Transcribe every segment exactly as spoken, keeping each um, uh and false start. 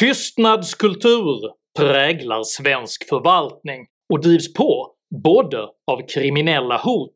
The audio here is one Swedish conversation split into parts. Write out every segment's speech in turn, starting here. Tystnadskultur präglar svensk förvaltning och drivs på både av kriminella hot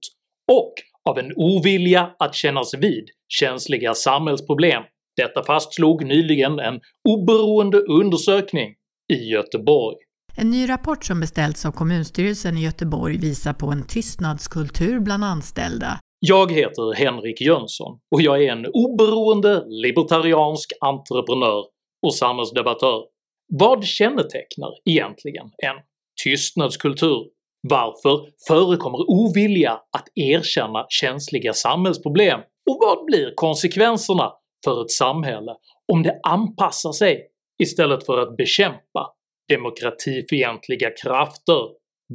och av en ovilja att kännas vid känsliga samhällsproblem. Detta fastslog nyligen en oberoende undersökning i Göteborg. En ny rapport som beställts av kommunstyrelsen i Göteborg visar på en tystnadskultur bland anställda. Jag heter Henrik Jönsson och jag är en oberoende libertariansk entreprenör och samhällsdebattör. Vad kännetecknar egentligen en tystnadskultur? Varför förekommer ovilja att erkänna känsliga samhällsproblem? Och vad blir konsekvenserna för ett samhälle om det anpassar sig istället för att bekämpa demokratifientliga krafter?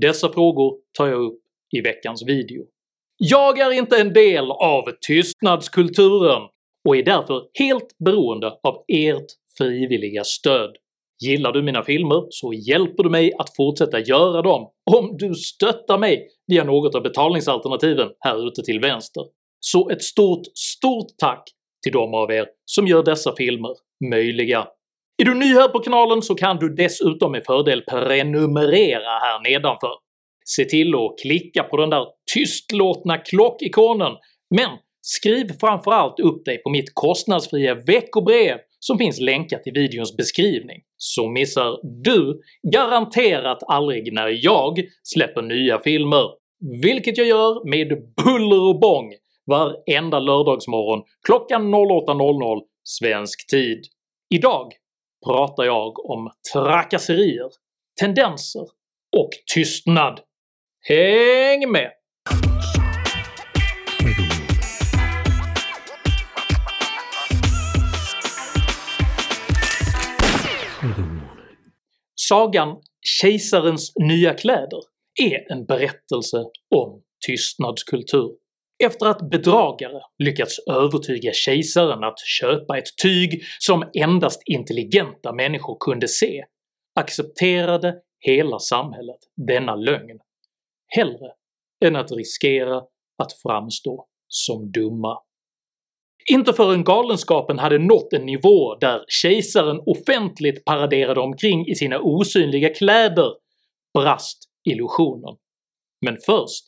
Dessa frågor tar jag upp i veckans video. Jag är inte en del av tystnadskulturen och är därför helt beroende av ert frivilliga stöd. Gillar du mina filmer så hjälper du mig att fortsätta göra dem om du stöttar mig via något av betalningsalternativen här ute till vänster. Så ett stort, stort tack till de av er som gör dessa filmer möjliga. Är du ny här på kanalen så kan du dessutom med fördel prenumerera här nedanför. Se till att klicka på den där tystlåtna klockikonen, men skriv framförallt upp dig på mitt kostnadsfria veckobrev som finns länkat i videons beskrivning, så missar du garanterat aldrig när jag släpper nya filmer, vilket jag gör med buller och bång varenda lördagsmorgon klockan åtta noll noll svensk tid. Idag pratar jag om trakasserier, tendenser och tystnad. Häng med! Sagan Kejsarens nya kläder är en berättelse om tystnadskultur. Efter att bedragare lyckats övertyga kejsaren att köpa ett tyg som endast intelligenta människor kunde se, accepterade hela samhället denna lögn, hellre än att riskera att framstå som dumma. Inte förrän galenskapen hade nått en nivå där kejsaren offentligt paraderade omkring i sina osynliga kläder brast illusionen, men först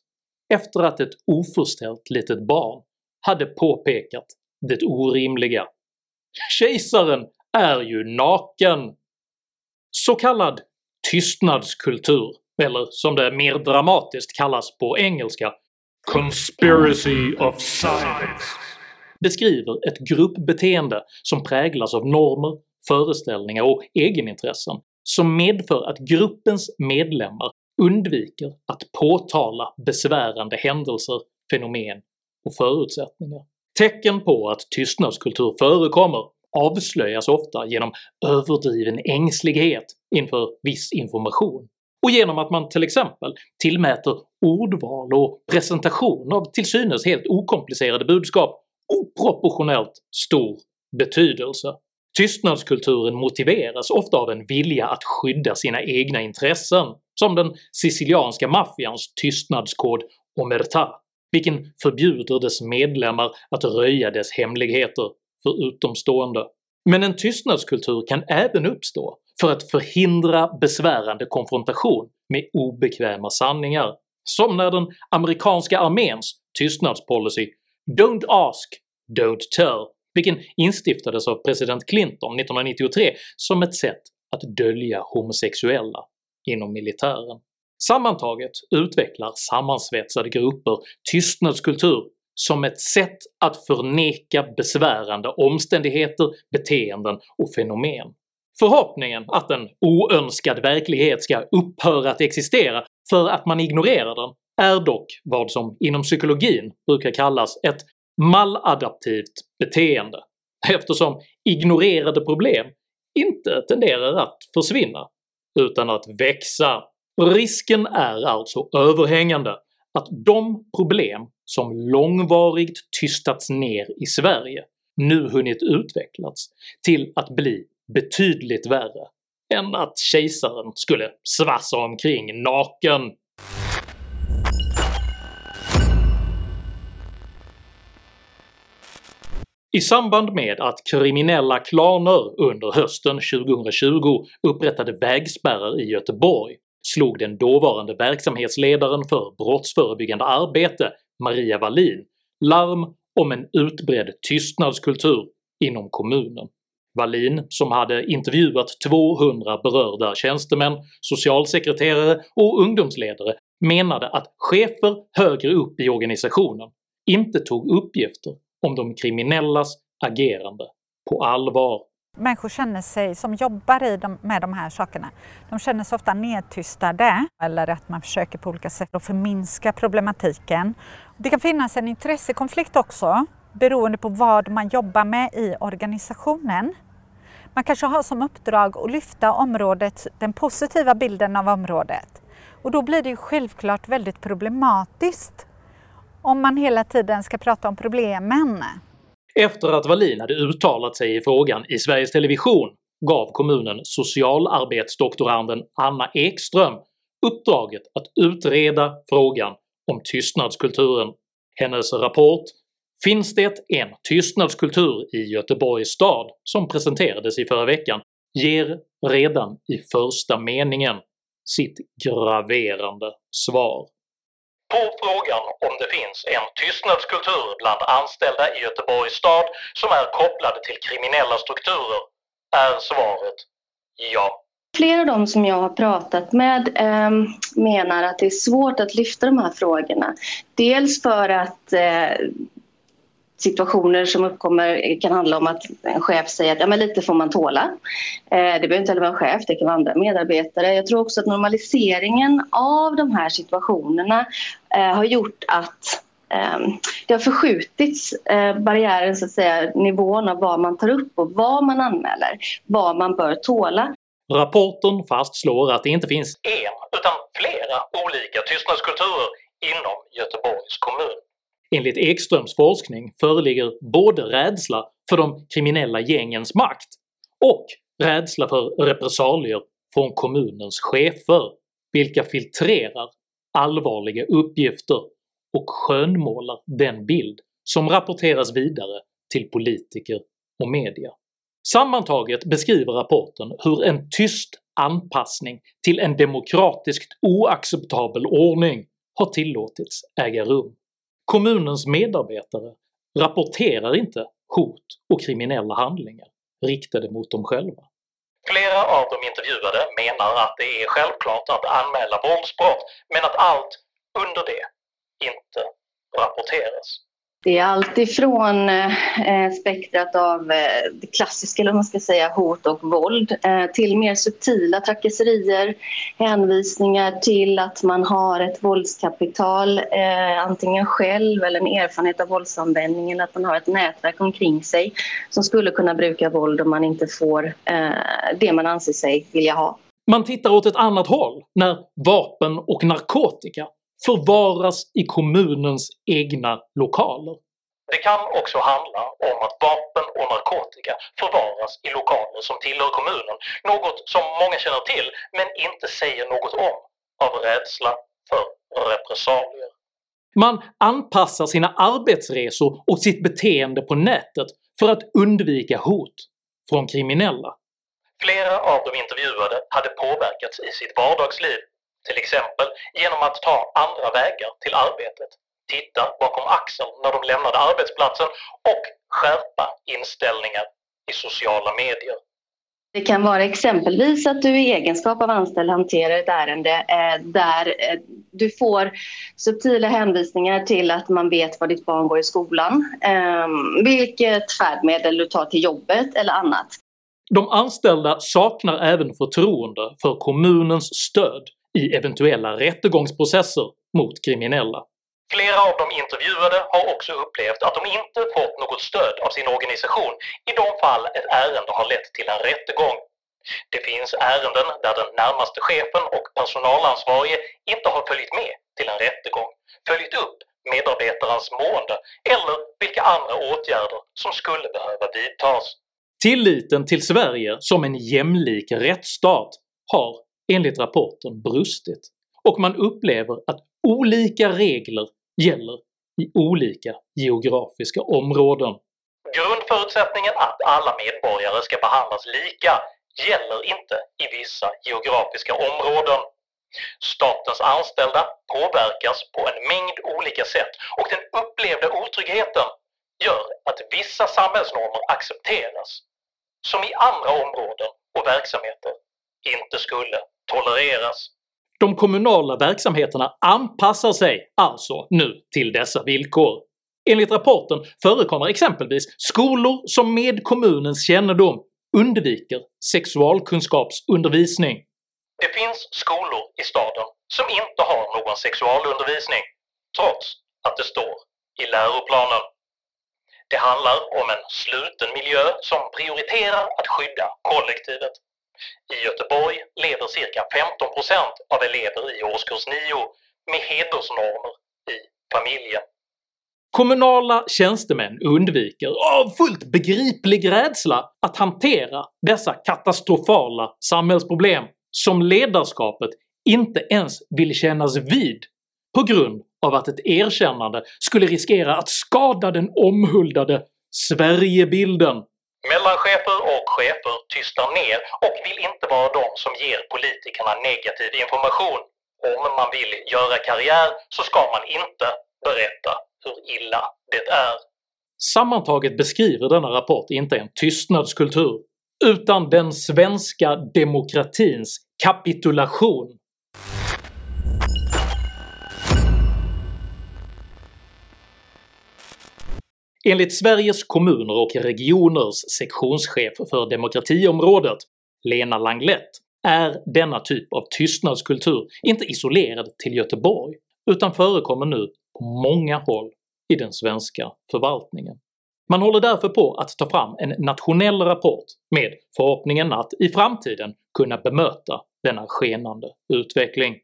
efter att ett oförställt litet barn hade påpekat det orimliga. Kejsaren är ju naken! Så kallad tystnadskultur, eller som det mer dramatiskt kallas på engelska Conspiracy of Silence, beskriver ett gruppbeteende som präglas av normer, föreställningar och egenintressen som medför att gruppens medlemmar undviker att påtala besvärande händelser, fenomen och förutsättningar. Tecken på att tystnadskultur förekommer avslöjas ofta genom överdriven ängslighet inför viss information och genom att man till exempel tillmäter ordval och presentation av till synes helt okomplicerade budskap oproportionellt stor betydelse. Tystnadskulturen motiveras ofta av en vilja att skydda sina egna intressen, som den sicilianska maffians tystnadskod Omerta, vilken förbjuder dess medlemmar att röja dess hemligheter för utomstående. Men en tystnadskultur kan även uppstå för att förhindra besvärande konfrontation med obekväma sanningar, som när den amerikanska arméns tystnadspolicy Don't ask, don't tell, vilken instiftades av president Clinton nittonhundranittiotre som ett sätt att dölja homosexuella inom militären. Sammantaget utvecklar sammansvetsade grupper tystnadskultur som ett sätt att förneka besvärande omständigheter, beteenden och fenomen. Förhoppningen att en oönskad verklighet ska upphöra att existera för att man ignorerar den är dock vad som inom psykologin brukar kallas ett maladaptivt beteende, eftersom ignorerade problem inte tenderar att försvinna utan att växa. Risken är alltså överhängande att de problem som långvarigt tystats ner i Sverige nu hunnit utvecklats till att bli betydligt värre än att kejsaren skulle svassa omkring naken. I samband med att kriminella klaner under hösten tjugotjugo upprättade vägspärrar i Göteborg slog den dåvarande verksamhetsledaren för brottsförebyggande arbete Maria Wallin larm om en utbredd tystnadskultur inom kommunen. Wallin, som hade intervjuat tvåhundra berörda tjänstemän, socialsekreterare och ungdomsledare, menade att chefer högre upp i organisationen inte tog uppgifter om de kriminellas agerande på allvar. Människor känner sig, som jobbar med de här sakerna, de känner sig ofta nedtystade eller att man försöker på olika sätt att förminska problematiken. Det kan finnas en intressekonflikt också beroende på vad man jobbar med i organisationen. Man kanske har som uppdrag att lyfta området, den positiva bilden av området. Och då blir det ju självklart väldigt problematiskt om man hela tiden ska prata om problemen. Efter att Wallin hade uttalat sig i frågan i Sveriges Television gav kommunen socialarbetsdoktoranden Anna Ekström uppdraget att utreda frågan om tystnadskulturen. Hennes rapport "Finns det en tystnadskultur i Göteborgs stad?" som presenterades i förra veckan ger redan i första meningen sitt graverande svar. På frågan om det finns en tystnadskultur bland anställda i Göteborgs stad som är kopplade till kriminella strukturer är svaret ja. Flera av de som jag har pratat med eh, menar att det är svårt att lyfta de här frågorna. Dels för att eh, situationer som uppkommer kan handla om att en chef säger att ja, men lite får man tåla. Eh, det behöver inte heller vara en chef, det kan vara andra medarbetare. Jag tror också att normaliseringen av de här situationerna eh, har gjort att eh, det har förskjutits eh, barriären, så att säga, nivån av vad man tar upp och vad man anmäler, vad man bör tåla. Rapporten fastslår att det inte finns en utan flera olika tystnadskulturer inom Göteborgs kommun. Enligt Ekströms forskning föreligger både rädsla för de kriminella gängens makt och rädsla för repressalier från kommunens chefer, vilka filtrerar allvarliga uppgifter och skönmålar den bild som rapporteras vidare till politiker och media. Sammantaget beskriver rapporten hur en tyst anpassning till en demokratiskt oacceptabel ordning har tillåtits äga rum. Kommunens medarbetare rapporterar inte hot och kriminella handlingar riktade mot dem själva. Flera av de intervjuade menar att det är självklart att anmäla våldsbrott, men att allt under det inte rapporteras. Det är allt ifrån eh, spektrat av eh, det klassiska, eller man ska säga, hot och våld eh, till mer subtila trakasserier, hänvisningar till att man har ett våldskapital eh, antingen själv eller en erfarenhet av våldsanvändning, eller att man har ett nätverk omkring sig som skulle kunna bruka våld om man inte får eh, det man anser sig vilja ha. Man tittar åt ett annat håll när vapen och narkotika förvaras i kommunens egna lokaler. Det kan också handla om att vapen och narkotika förvaras i lokaler som tillhör kommunen, något som många känner till men inte säger något om av rädsla för repressalier. Man anpassar sina arbetsresor och sitt beteende på nätet för att undvika hot från kriminella. Flera av de intervjuade hade påverkats i sitt vardagsliv, till exempel genom att ta andra vägar till arbetet, titta bakom axeln när de lämnade arbetsplatsen och skärpa inställningar i sociala medier. Det kan vara exempelvis att du i egenskap av anställd hanterar ett ärende där du får subtila hänvisningar till att man vet var ditt barn går i skolan, vilket färdmedel du tar till jobbet eller annat. De anställda saknar även förtroende för kommunens stöd i eventuella rättegångsprocesser mot kriminella. Flera av de intervjuade har också upplevt att de inte fått något stöd av sin organisation i de fall ett ärende har lett till en rättegång. Det finns ärenden där den närmaste chefen och personalansvarige inte har följt med till en rättegång, följt upp medarbetarens mående eller vilka andra åtgärder som skulle behöva vidtas. Tilliten till Sverige som en jämlik rättsstat har enligt rapporten brustit, och man upplever att olika regler gäller i olika geografiska områden. Grundförutsättningen att alla medborgare ska behandlas lika gäller inte i vissa geografiska områden. Statens anställda påverkas på en mängd olika sätt och den upplevda otryggheten gör att vissa samhällsnormer accepteras som i andra områden och verksamheter inte skulle tolereras. De kommunala verksamheterna anpassar sig alltså nu till dessa villkor. Enligt rapporten förekommer exempelvis skolor som med kommunens kännedom undviker sexualkunskapsundervisning. Det finns skolor i staden som inte har någon sexualundervisning trots att det står i läroplanen. Det handlar om en sluten miljö som prioriterar att skydda kollektivet. I Göteborg lever cirka femton procent av elever i årskurs nio med hedersnormer i familjen. Kommunala tjänstemän undviker av fullt begriplig rädsla att hantera dessa katastrofala samhällsproblem som ledarskapet inte ens vill kännas vid på grund av att ett erkännande skulle riskera att skada den omhuldade Sverigebilden. Mellanchefer och chefer tystar ner och vill inte vara de som ger politikerna negativ information. Om man vill göra karriär så ska man inte berätta hur illa det är. Sammantaget beskriver denna rapport inte en tystnadskultur utan den svenska demokratins kapitulation. Enligt Sveriges kommuner och regioners sektionschef för demokratiområdet, Lena Langlet, är denna typ av tystnadskultur inte isolerad till Göteborg utan förekommer nu på många håll i den svenska förvaltningen. Man håller därför på att ta fram en nationell rapport med förhoppningen att i framtiden kunna bemöta denna skenande utveckling.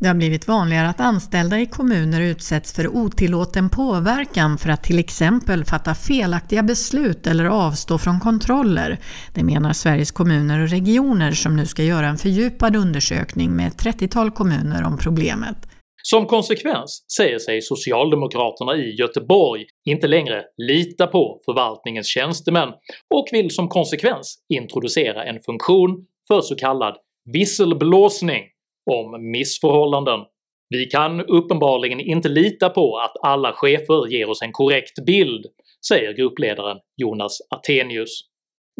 Det har blivit vanligare att anställda i kommuner utsätts för otillåten påverkan för att till exempel fatta felaktiga beslut eller avstå från kontroller. Det menar Sveriges kommuner och regioner som nu ska göra en fördjupad undersökning med ett trettiotal kommuner om problemet. Som konsekvens säger sig Socialdemokraterna i Göteborg inte längre lita på förvaltningens tjänstemän och vill som konsekvens introducera en funktion för så kallad visselblåsning om missförhållanden. Vi kan uppenbarligen inte lita på att alla chefer ger oss en korrekt bild, säger gruppledaren Jonas Atenius.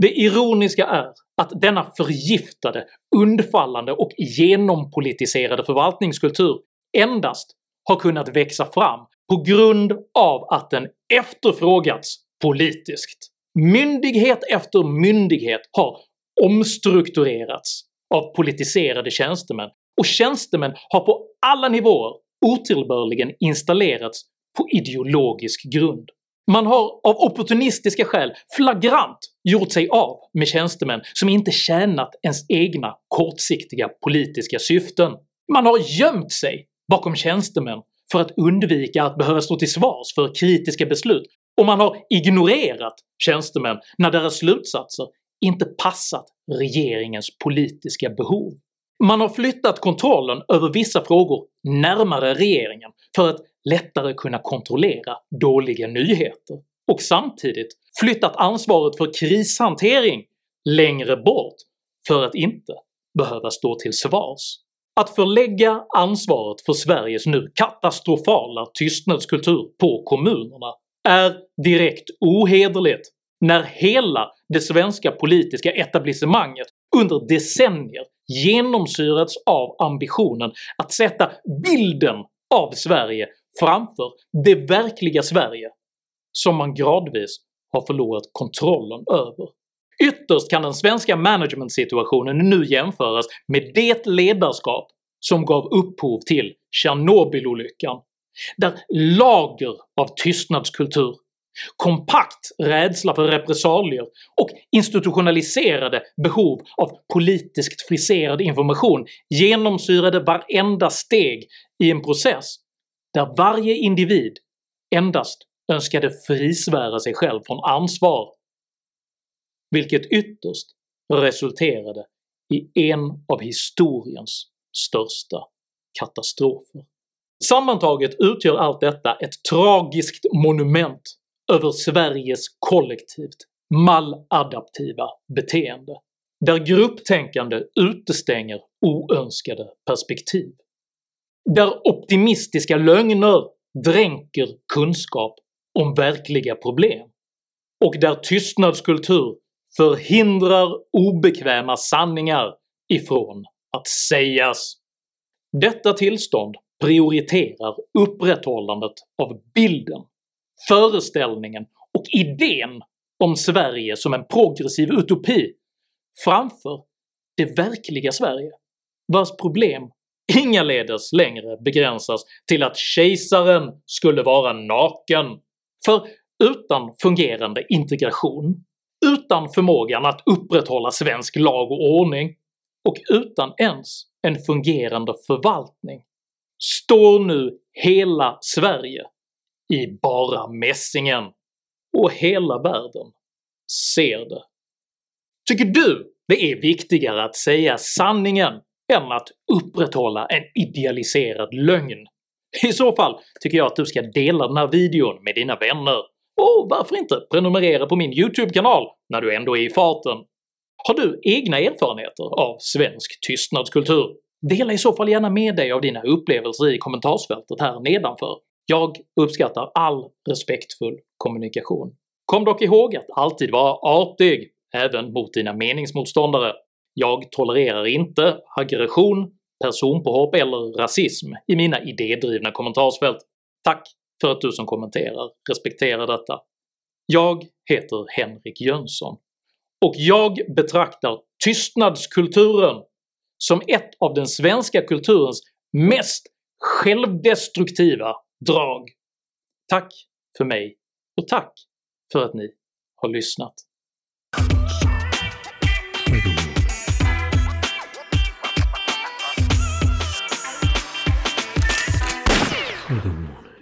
Det ironiska är att denna förgiftade, undfallande och genompolitiserade förvaltningskultur endast har kunnat växa fram på grund av att den efterfrågats politiskt. Myndighet efter myndighet har omstrukturerats av politiserade tjänstemän, och tjänstemän har på alla nivåer otillbörligen installerats på ideologisk grund. Man har av opportunistiska skäl flagrant gjort sig av med tjänstemän som inte tjänat ens egna kortsiktiga politiska syften. Man har gömt sig bakom tjänstemän för att undvika att behöva stå till svars för kritiska beslut, och man har ignorerat tjänstemän när deras slutsatser inte passat regeringens politiska behov. Man har flyttat kontrollen över vissa frågor närmare regeringen för att lättare kunna kontrollera dåliga nyheter, och samtidigt flyttat ansvaret för krishantering längre bort för att inte behöva stå till svars. Att förlägga ansvaret för Sveriges nu katastrofala tystnadskultur på kommunerna är direkt ohederligt när hela det svenska politiska etablissemanget under decennier genomsyrats av ambitionen att sätta bilden av Sverige framför det verkliga Sverige som man gradvis har förlorat kontrollen över. Ytterst kan den svenska managementsituationen nu jämföras med det ledarskap som gav upphov till Tjernobylolyckan, där lager av tystnadskultur, kompakt rädsla för repressalier och institutionaliserade behov av politiskt friserad information genomsyrade varenda steg i en process där varje individ endast önskade frisvära sig själv från ansvar, vilket ytterst resulterade i en av historiens största katastrofer. Sammantaget utgör allt detta ett tragiskt monument över Sveriges kollektivt maladaptiva beteende, där grupptänkande utestänger oönskade perspektiv, där optimistiska lögner dränker kunskap om verkliga problem och där tystnadskultur förhindrar obekväma sanningar ifrån att sägas. Detta tillstånd prioriterar upprätthållandet av bilden, föreställningen och idén om Sverige som en progressiv utopi framför det verkliga Sverige, vars problem ingenledes längre begränsas till att kejsaren skulle vara naken, för utan fungerande integration, utan förmågan att upprätthålla svensk lag och ordning och utan ens en fungerande förvaltning står nu hela Sverige i bara mässingen, och hela världen ser det. Tycker du det är viktigare att säga sanningen än att upprätthålla en idealiserad lögn? I så fall tycker jag att du ska dela den här videon med dina vänner, och varför inte prenumerera på min YouTube-kanal när du ändå är i farten? Har du egna erfarenheter av svensk tystnadskultur? Dela i så fall gärna med dig av dina upplevelser i kommentarsfältet här nedanför. Jag uppskattar all respektfull kommunikation. Kom dock ihåg att alltid vara artig, även mot dina meningsmotståndare. Jag tolererar inte aggression, personpåhopp eller rasism i mina idédrivna kommentarsfält. Tack för att du som kommenterar respekterar detta. Jag heter Henrik Jönsson, och jag betraktar tystnadskulturen som ett av den svenska kulturens mest självdestruktiva drag. Tack för mig, och tack för att ni har lyssnat. Thank you.